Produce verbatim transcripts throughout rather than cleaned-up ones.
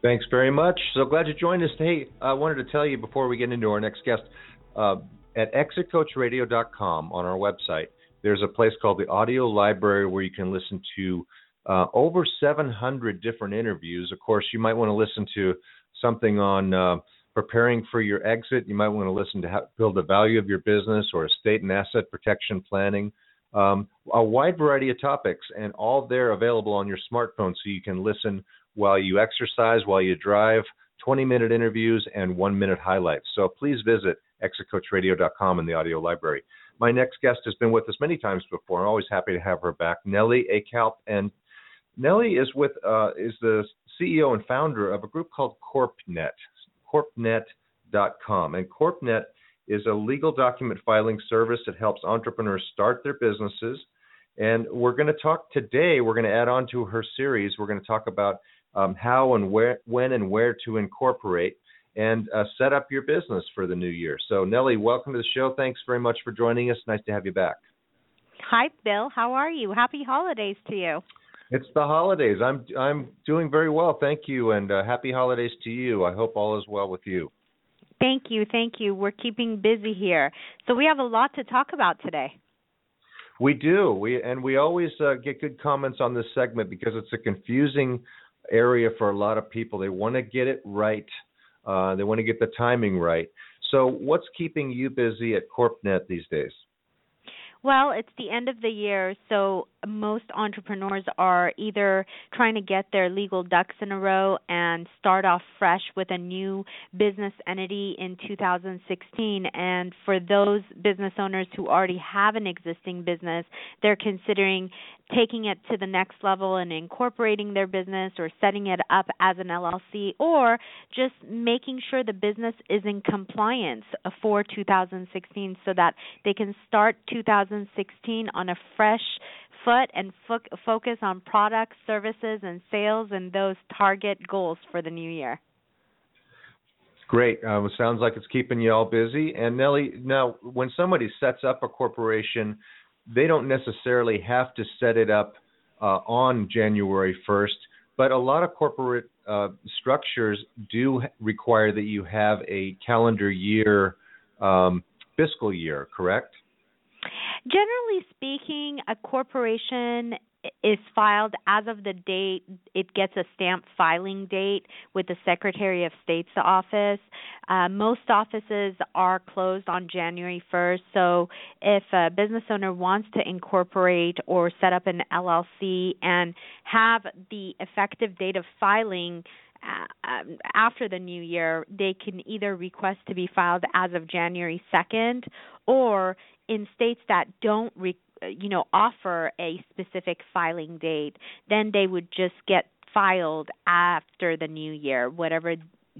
Thanks very much. So glad you joined us. Hey, I wanted to tell you before we get into our next guest, uh, at Exit Coach Radio dot com on our website, there's a place called the Audio Library where you can listen to uh, over seven hundred different interviews. Of course, you might want to listen to something on uh, preparing for your exit. You might want to listen to how to build the value of your business or estate and asset protection planning. Um, a wide variety of topics, and all they're available on your smartphone so you can listen while you exercise, while you drive, twenty minute interviews and one minute highlights. So please visit Exit Coach Radio dot com in the audio library. My next guest has been with us many times before. I'm always happy to have her back, Nellie Akalp. And Nellie is with uh, is the C E O and founder of a group called CorpNet, corp net dot com. And CorpNet is a legal document filing service that helps entrepreneurs start their businesses. And we're going to talk today, we're going to add on to her series. We're going to talk about um, how and where, when and where to incorporate and uh, set up your business for the new year. So Nellie, welcome to the show. Thanks very much for joining us. Nice to have you back. Hi, Bill. How are you? Happy holidays to you. It's the holidays. I'm I'm doing very well. Thank you. And uh, happy holidays to you. I hope all is well with you. Thank you. Thank you. We're keeping busy here. So we have a lot to talk about today. We do. We and we always uh, get good comments on this segment because it's a confusing area for a lot of people. They want to get it right. Uh, they want to get the timing right. So what's keeping you busy at CorpNet these days? Well, it's the end of the year, so most entrepreneurs are either trying to get their legal ducks in a row and start off fresh with a new business entity in two thousand sixteen. And for those business owners who already have an existing business, they're considering taking it to the next level and incorporating their business or setting it up as an L L C or just making sure the business is in compliance for two thousand sixteen so that they can start two thousand sixteen on a fresh foot and fo- focus on products, services, and sales and those target goals for the new year. Great. Um, it sounds like it's keeping you all busy. And Nellie, now when somebody sets up a corporation, they don't necessarily have to set it up uh, on January first, but a lot of corporate uh, structures do require that you have a calendar year, um, fiscal year, correct? Generally speaking, a corporation is filed as of the date. It gets a stamped filing date with the Secretary of State's office. Uh, most offices are closed on January first, so if a business owner wants to incorporate or set up an L L C and have the effective date of filing Uh, after the new year, they can either request to be filed as of January second, or in states that don't, re- you know, offer a specific filing date, then they would just get filed after the new year, whatever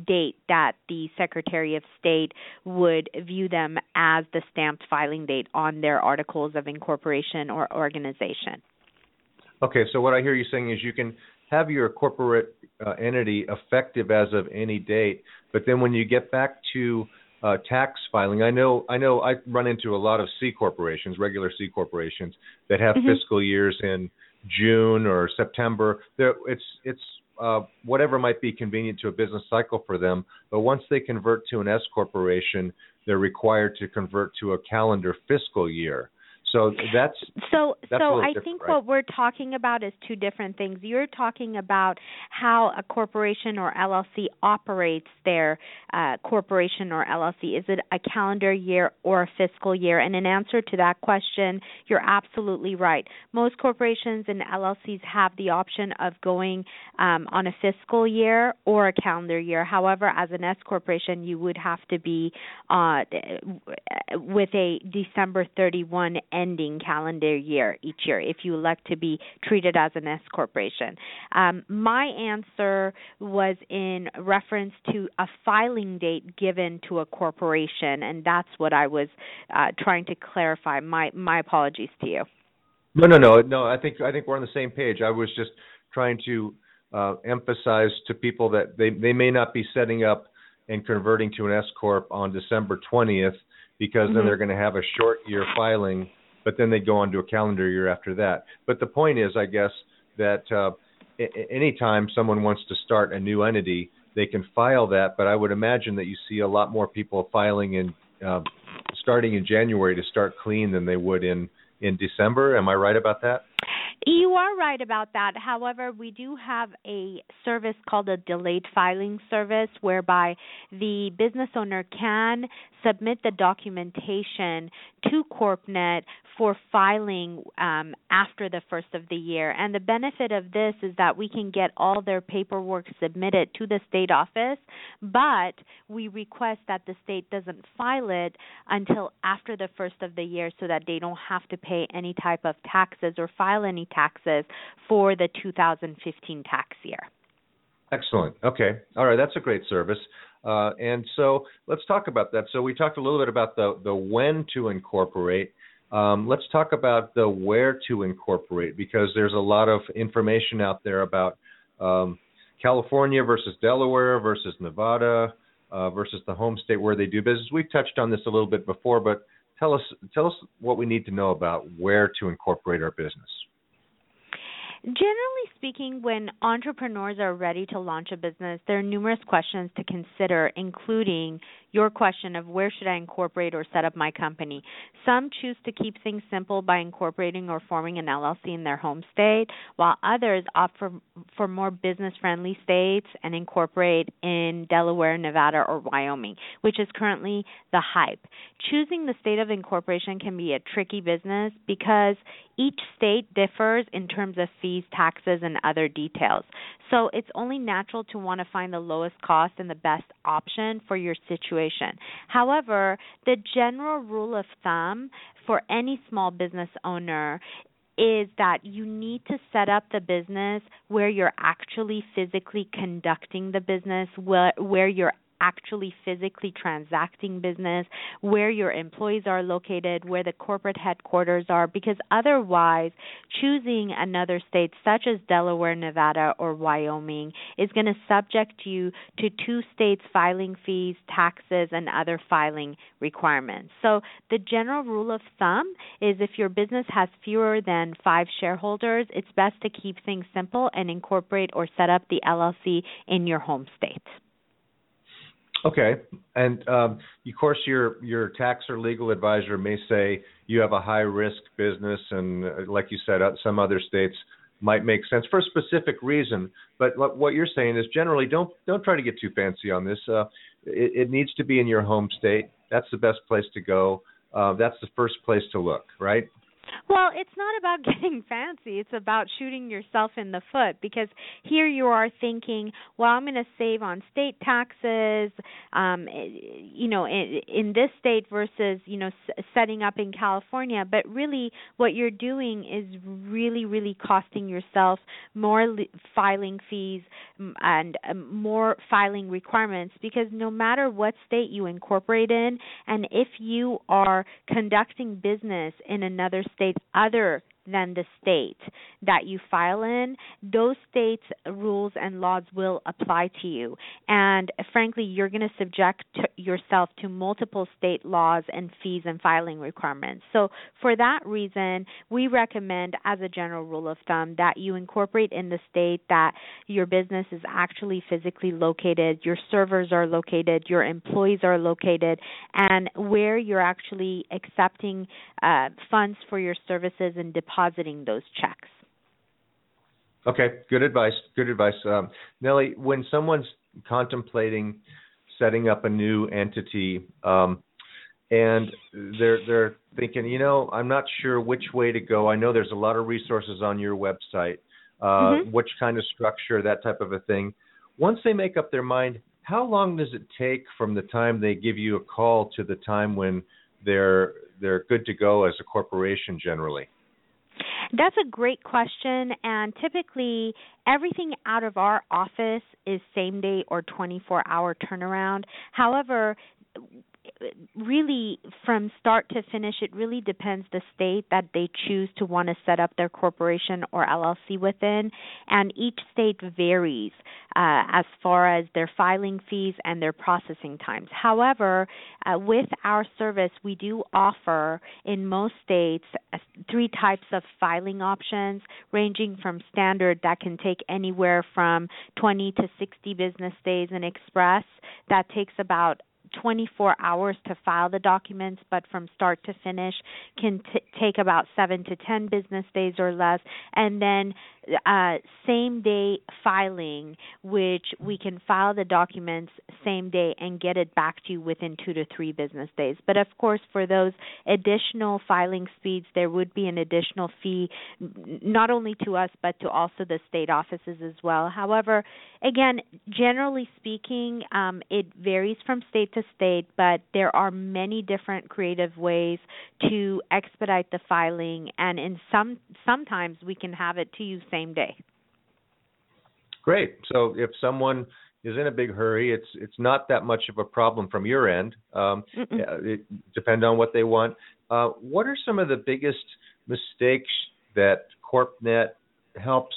date that the Secretary of State would view them as the stamped filing date on their articles of incorporation or organization. Okay, so what I hear you saying is you can have your corporate uh, entity effective as of any date, but then when you get back to uh, tax filing, I know I know I run into a lot of C corporations, regular C corporations that have mm-hmm. fiscal years in June or September. They're, it's it's uh, whatever might be convenient to a business cycle for them. But once they convert to an S corporation, they're required to convert to a calendar fiscal year. So that's so. That's so I think right? What we're talking about is two different things. You're talking about how a corporation or L L C operates their uh, corporation or L L C. Is it a calendar year or a fiscal year? And in answer to that question, you're absolutely right. Most corporations and L L Cs have the option of going um, on a fiscal year or a calendar year. However, as an S corporation, you would have to be uh, with a December thirty-first ending calendar year each year if you elect to be treated as an S corporation. Um, my answer was in reference to a filing date given to a corporation, and that's what I was uh, trying to clarify. My my apologies to you. No, no, no, no. I think I think we're on the same page. I was just trying to uh, emphasize to people that they, they may not be setting up and converting to an S corp on December twentieth because mm-hmm. then they're going to have a short year filing, but then they go on to a calendar year after that. But the point is, I guess, that uh, I- anytime someone wants to start a new entity, they can file that. But I would imagine that you see a lot more people filing in uh, starting in January to start clean than they would in. in December. Am I right about that? You are right about that. However, we do have a service called a delayed filing service whereby the business owner can submit the documentation to CorpNet for filing um, after the first of the year. And the benefit of this is that we can get all their paperwork submitted to the state office, but we request that the state doesn't file it until after the first of the year so that they don't have to pay any type of taxes or file any taxes for the two thousand fifteen tax year. Excellent. Okay. All right. That's a great service. Uh, and so let's talk about that. So we talked a little bit about the, the when to incorporate. Um, let's talk about the where to incorporate, because there's a lot of information out there about um, California versus Delaware versus Nevada uh, versus the home state where they do business. We touched on this a little bit before, but tell us tell us what we need to know about where to incorporate our business. Generally speaking, when entrepreneurs are ready to launch a business, there are numerous questions to consider, including your question of where should I incorporate or set up my company. Some choose to keep things simple by incorporating or forming an L L C in their home state, while others opt for, for more business-friendly states and incorporate in Delaware, Nevada, or Wyoming, which is currently the hype. Choosing the state of incorporation can be a tricky business because each state differs in terms of fees, taxes, and other details. So it's only natural to want to find the lowest cost and the best option for your situation. However, the general rule of thumb for any small business owner is that you need to set up the business where you're actually physically conducting the business, where, where you're actually physically transacting business, where your employees are located, where the corporate headquarters are, because otherwise choosing another state such as Delaware, Nevada, or Wyoming is going to subject you to two states' filing fees, taxes, and other filing requirements. So the general rule of thumb is if your business has fewer than five shareholders, it's best to keep things simple and incorporate or set up the L L C in your home state. Okay, and um, of course your your tax or legal advisor may say you have a high risk business, and like you said, some other states might make sense for a specific reason. But what you're saying is generally don't don't try to get too fancy on this. Uh, it, it needs to be in your home state. That's the best place to go. Uh, that's the first place to look, right? Well, it's not about getting fancy. It's about shooting yourself in the foot, because here you are thinking, well, I'm going to save on state taxes, um, you know, in, in this state versus, you know, s- setting up in California. But really what you're doing is really, really costing yourself more li- filing fees and uh, more filing requirements, because no matter what state you incorporate in, and if you are conducting business in another state, state other than the state that you file in, those states' rules and laws will apply to you. And frankly, you're going to subject yourself to multiple state laws and fees and filing requirements. So for that reason, we recommend as a general rule of thumb that you incorporate in the state that your business is actually physically located, your servers are located, your employees are located, and where you're actually accepting uh, funds for your services and deposits. Depositing those checks. Okay, good advice. Good advice. Um, Nellie, when someone's contemplating setting up a new entity um, and they're they're thinking, you know, I'm not sure which way to go. I know there's a lot of resources on your website, uh, mm-hmm. which kind of structure, that type of a thing. Once they make up their mind, how long does it take from the time they give you a call to the time when they're they're good to go as a corporation generally? That's a great question, and typically everything out of our office is same-day or twenty-four hour turnaround. However, really from start to finish, it really depends the state that they choose to want to set up their corporation or L L C within, and each state varies uh, as far as their filing fees and their processing times. However, uh, with our service, we do offer in most states uh, three types of filing options, ranging from standard that can take anywhere from twenty to sixty business days, and express that takes about twenty-four hours to file the documents, but from start to finish can t- take about seven to ten business days or less. And then uh, same-day filing, which we can file the documents same day and get it back to you within two to three business days. But, of course, for those additional filing speeds, there would be an additional fee, not only to us but to also the state offices as well. However, again, generally speaking, um, it varies from state to state, but there are many different creative ways to expedite the filing, and in some sometimes we can have it to you same day. Great. So if someone is in a big hurry, it's it's not that much of a problem from your end. Um, it depends on what they want. Uh, what are some of the biggest mistakes that CorpNet helps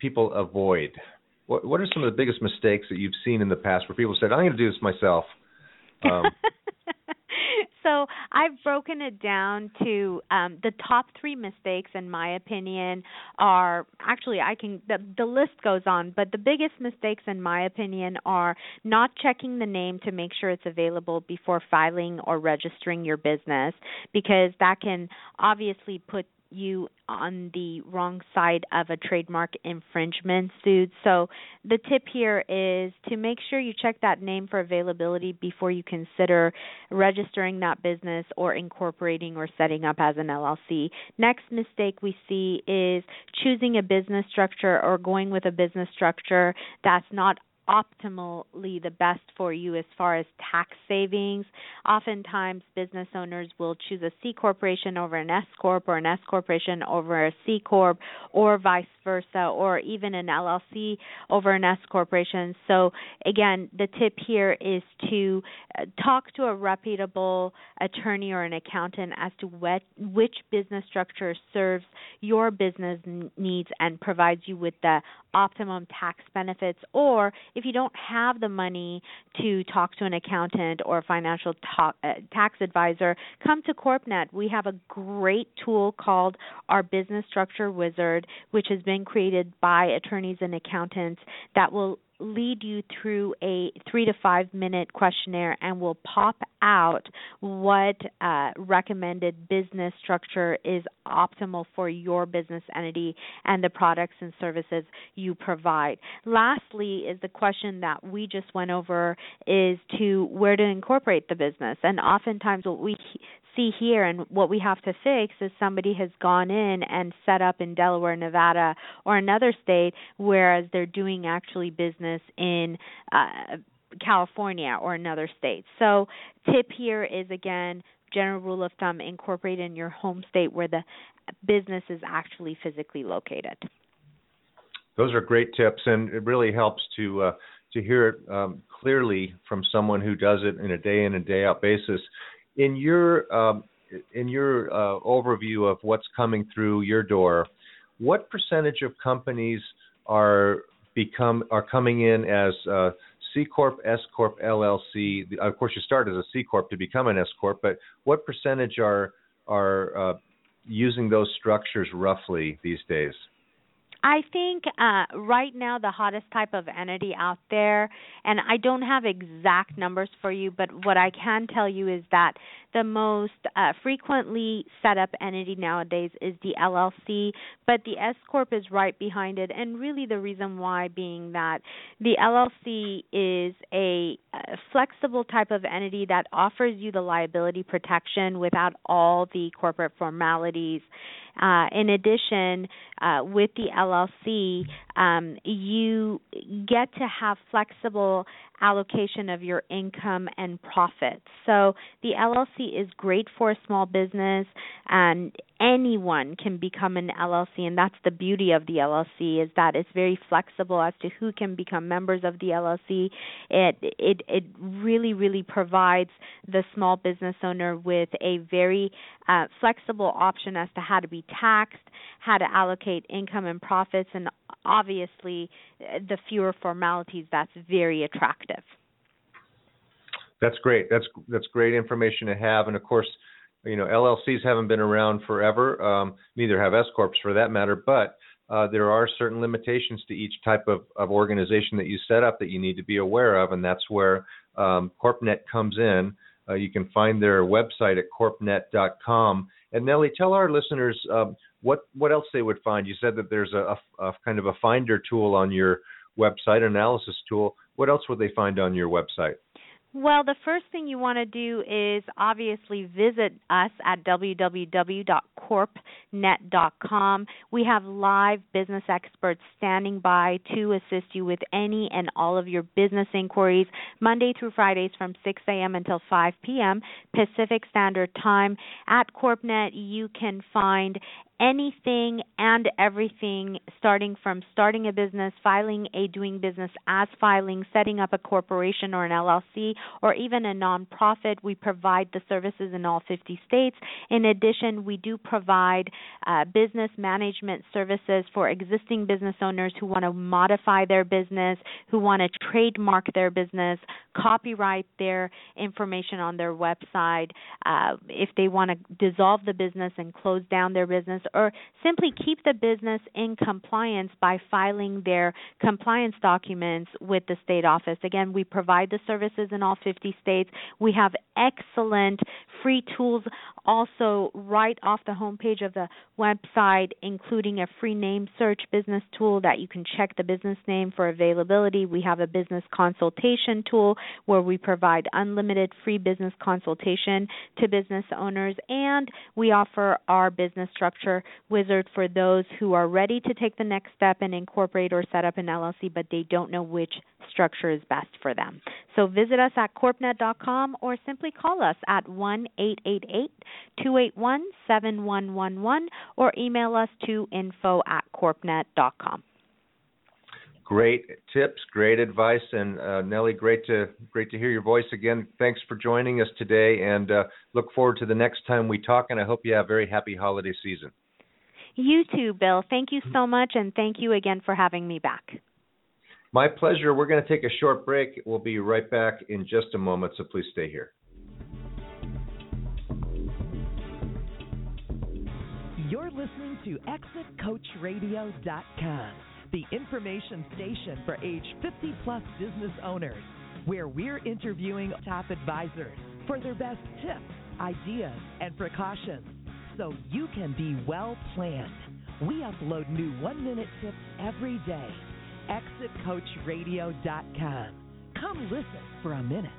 people avoid? What, what are some of the biggest mistakes that you've seen in the past where people said, "I'm going to do this myself"? Um, so I've broken it down to um, the top three mistakes, in my opinion, are actually I can the, the list goes on, but the biggest mistakes, in my opinion, are not checking the name to make sure it's available before filing or registering your business, because that can obviously put you on the wrong side of a trademark infringement suit. So the tip here is to make sure you check that name for availability before you consider registering that business or incorporating or setting up as an L L C. Next mistake we see is choosing a business structure or going with a business structure that's not optimally the best for you as far as tax savings. Oftentimes, business owners will choose a C corporation over an S corp, or an S corporation over a C corp, or vice versa, or even an L L C over an S corporation. So again, the tip here is to talk to a reputable attorney or an accountant as to what, which business structure serves your business needs and provides you with the optimum tax benefits, or if you don't have the money to talk to an accountant or a financial talk, uh, tax advisor, come to CorpNet. We have a great tool called our Business Structure Wizard, which has been created by attorneys and accountants, that will lead you through a three to five minute questionnaire and will pop out what uh, recommended business structure is optimal for your business entity and the products and services you provide. Lastly is the question that we just went over, is to where to incorporate the business. And oftentimes what we see here and what we have to fix is somebody has gone in and set up in Delaware, Nevada, or another state, whereas they're doing actually business in uh, California or another state. So tip here is, again, general rule of thumb, incorporate in your home state where the business is actually physically located. Those are great tips, and it really helps to uh, to hear it um, clearly from someone who does it in a day in and day out basis. In your um, in your uh, overview of what's coming through your door, what percentage of companies are Become are coming in as uh, C corp, S corp, L L C? Of course, you start as a C corp to become an S corp, but what percentage are are uh, using those structures roughly these days? I think uh, right now the hottest type of entity out there, and I don't have exact numbers for you, but what I can tell you is that the most uh, frequently set up entity nowadays is the L L C, but the S corp is right behind it. And really the reason why being that the L L C is a, a flexible type of entity that offers you the liability protection without all the corporate formalities. Uh, in addition, uh, with the L L C, um, you get to have flexible allocation of your income and profits. So the L L C is great for a small business, and anyone can become an L L C, and that's the beauty of the L L C, is that it's very flexible as to who can become members of the L L C. It it it really, really provides the small business owner with a very uh, flexible option as to how to be taxed, how to allocate income and profits, and obviously the fewer formalities, that's very attractive. That's great. That's that's great information to have. And of course, you know, L L Cs haven't been around forever, um, neither have S-Corps for that matter, but uh, there are certain limitations to each type of, of organization that you set up that you need to be aware of, and that's where um, CorpNet comes in. Uh, you can find their website at corp net dot com. And Nellie, tell our listeners um, what, what else they would find. You said that there's a, a, a kind of a finder tool on your website, analysis tool. What else would they find on your website? Well, the first thing you want to do is obviously visit us at w w w dot corp net dot com. We have live business experts standing by to assist you with any and all of your business inquiries, Monday through Fridays from six a.m. until five p.m. Pacific Standard Time. At CorpNet, you can find anything and everything, starting from starting a business, filing a doing business as filing, setting up a corporation or an L L C, or even a nonprofit. We provide the services in all fifty states. In addition, we do provide uh, business management services for existing business owners who want to modify their business, who want to trademark their business, copyright their information on their website, uh, if they want to dissolve the business and close down their business, or simply keep the business in compliance by filing their compliance documents with the state office. Again, we provide the services in all fifty states. We have excellent free tools also right off the homepage of the website, including a free name search business tool that you can check the business name for availability. We have a business consultation tool where we provide unlimited free business consultation to business owners, and we offer our business structure wizard for those who are ready to take the next step and incorporate or set up an L L C, but they don't know which structure is best for them. So visit us at corp net dot com or simply call us at one eight eight eight two eight one seven one one one or email us to info at corp net dot com. Great tips, great advice, and uh, Nellie, great to great to hear your voice again. Thanks for joining us today, and uh, look forward to the next time we talk, and I hope you have a very happy holiday season. You too, Bill. Thank you so much, and thank you again for having me back. My pleasure. We're going to take a short break. We'll be right back in just a moment, so please stay here. You're listening to exit coach radio dot com. The information station for age fifty-plus business owners, where we're interviewing top advisors for their best tips, ideas, and precautions so you can be well-planned. We upload new one-minute tips every day. exit coach radio dot com. Come listen for a minute.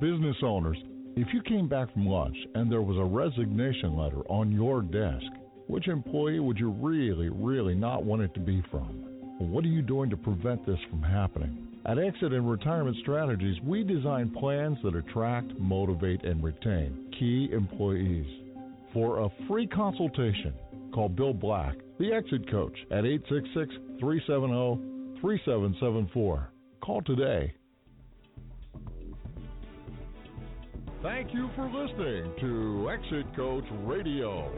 Business owners, if you came back from lunch and there was a resignation letter on your desk, which employee would you really, really not want it to be from? What are you doing to prevent this from happening? At Exit and Retirement Strategies, we design plans that attract, motivate, and retain key employees. For a free consultation, call Bill Black, the Exit Coach, at eight six six three seven zero three seven seven four. Call today. Thank you for listening to Exit Coach Radio.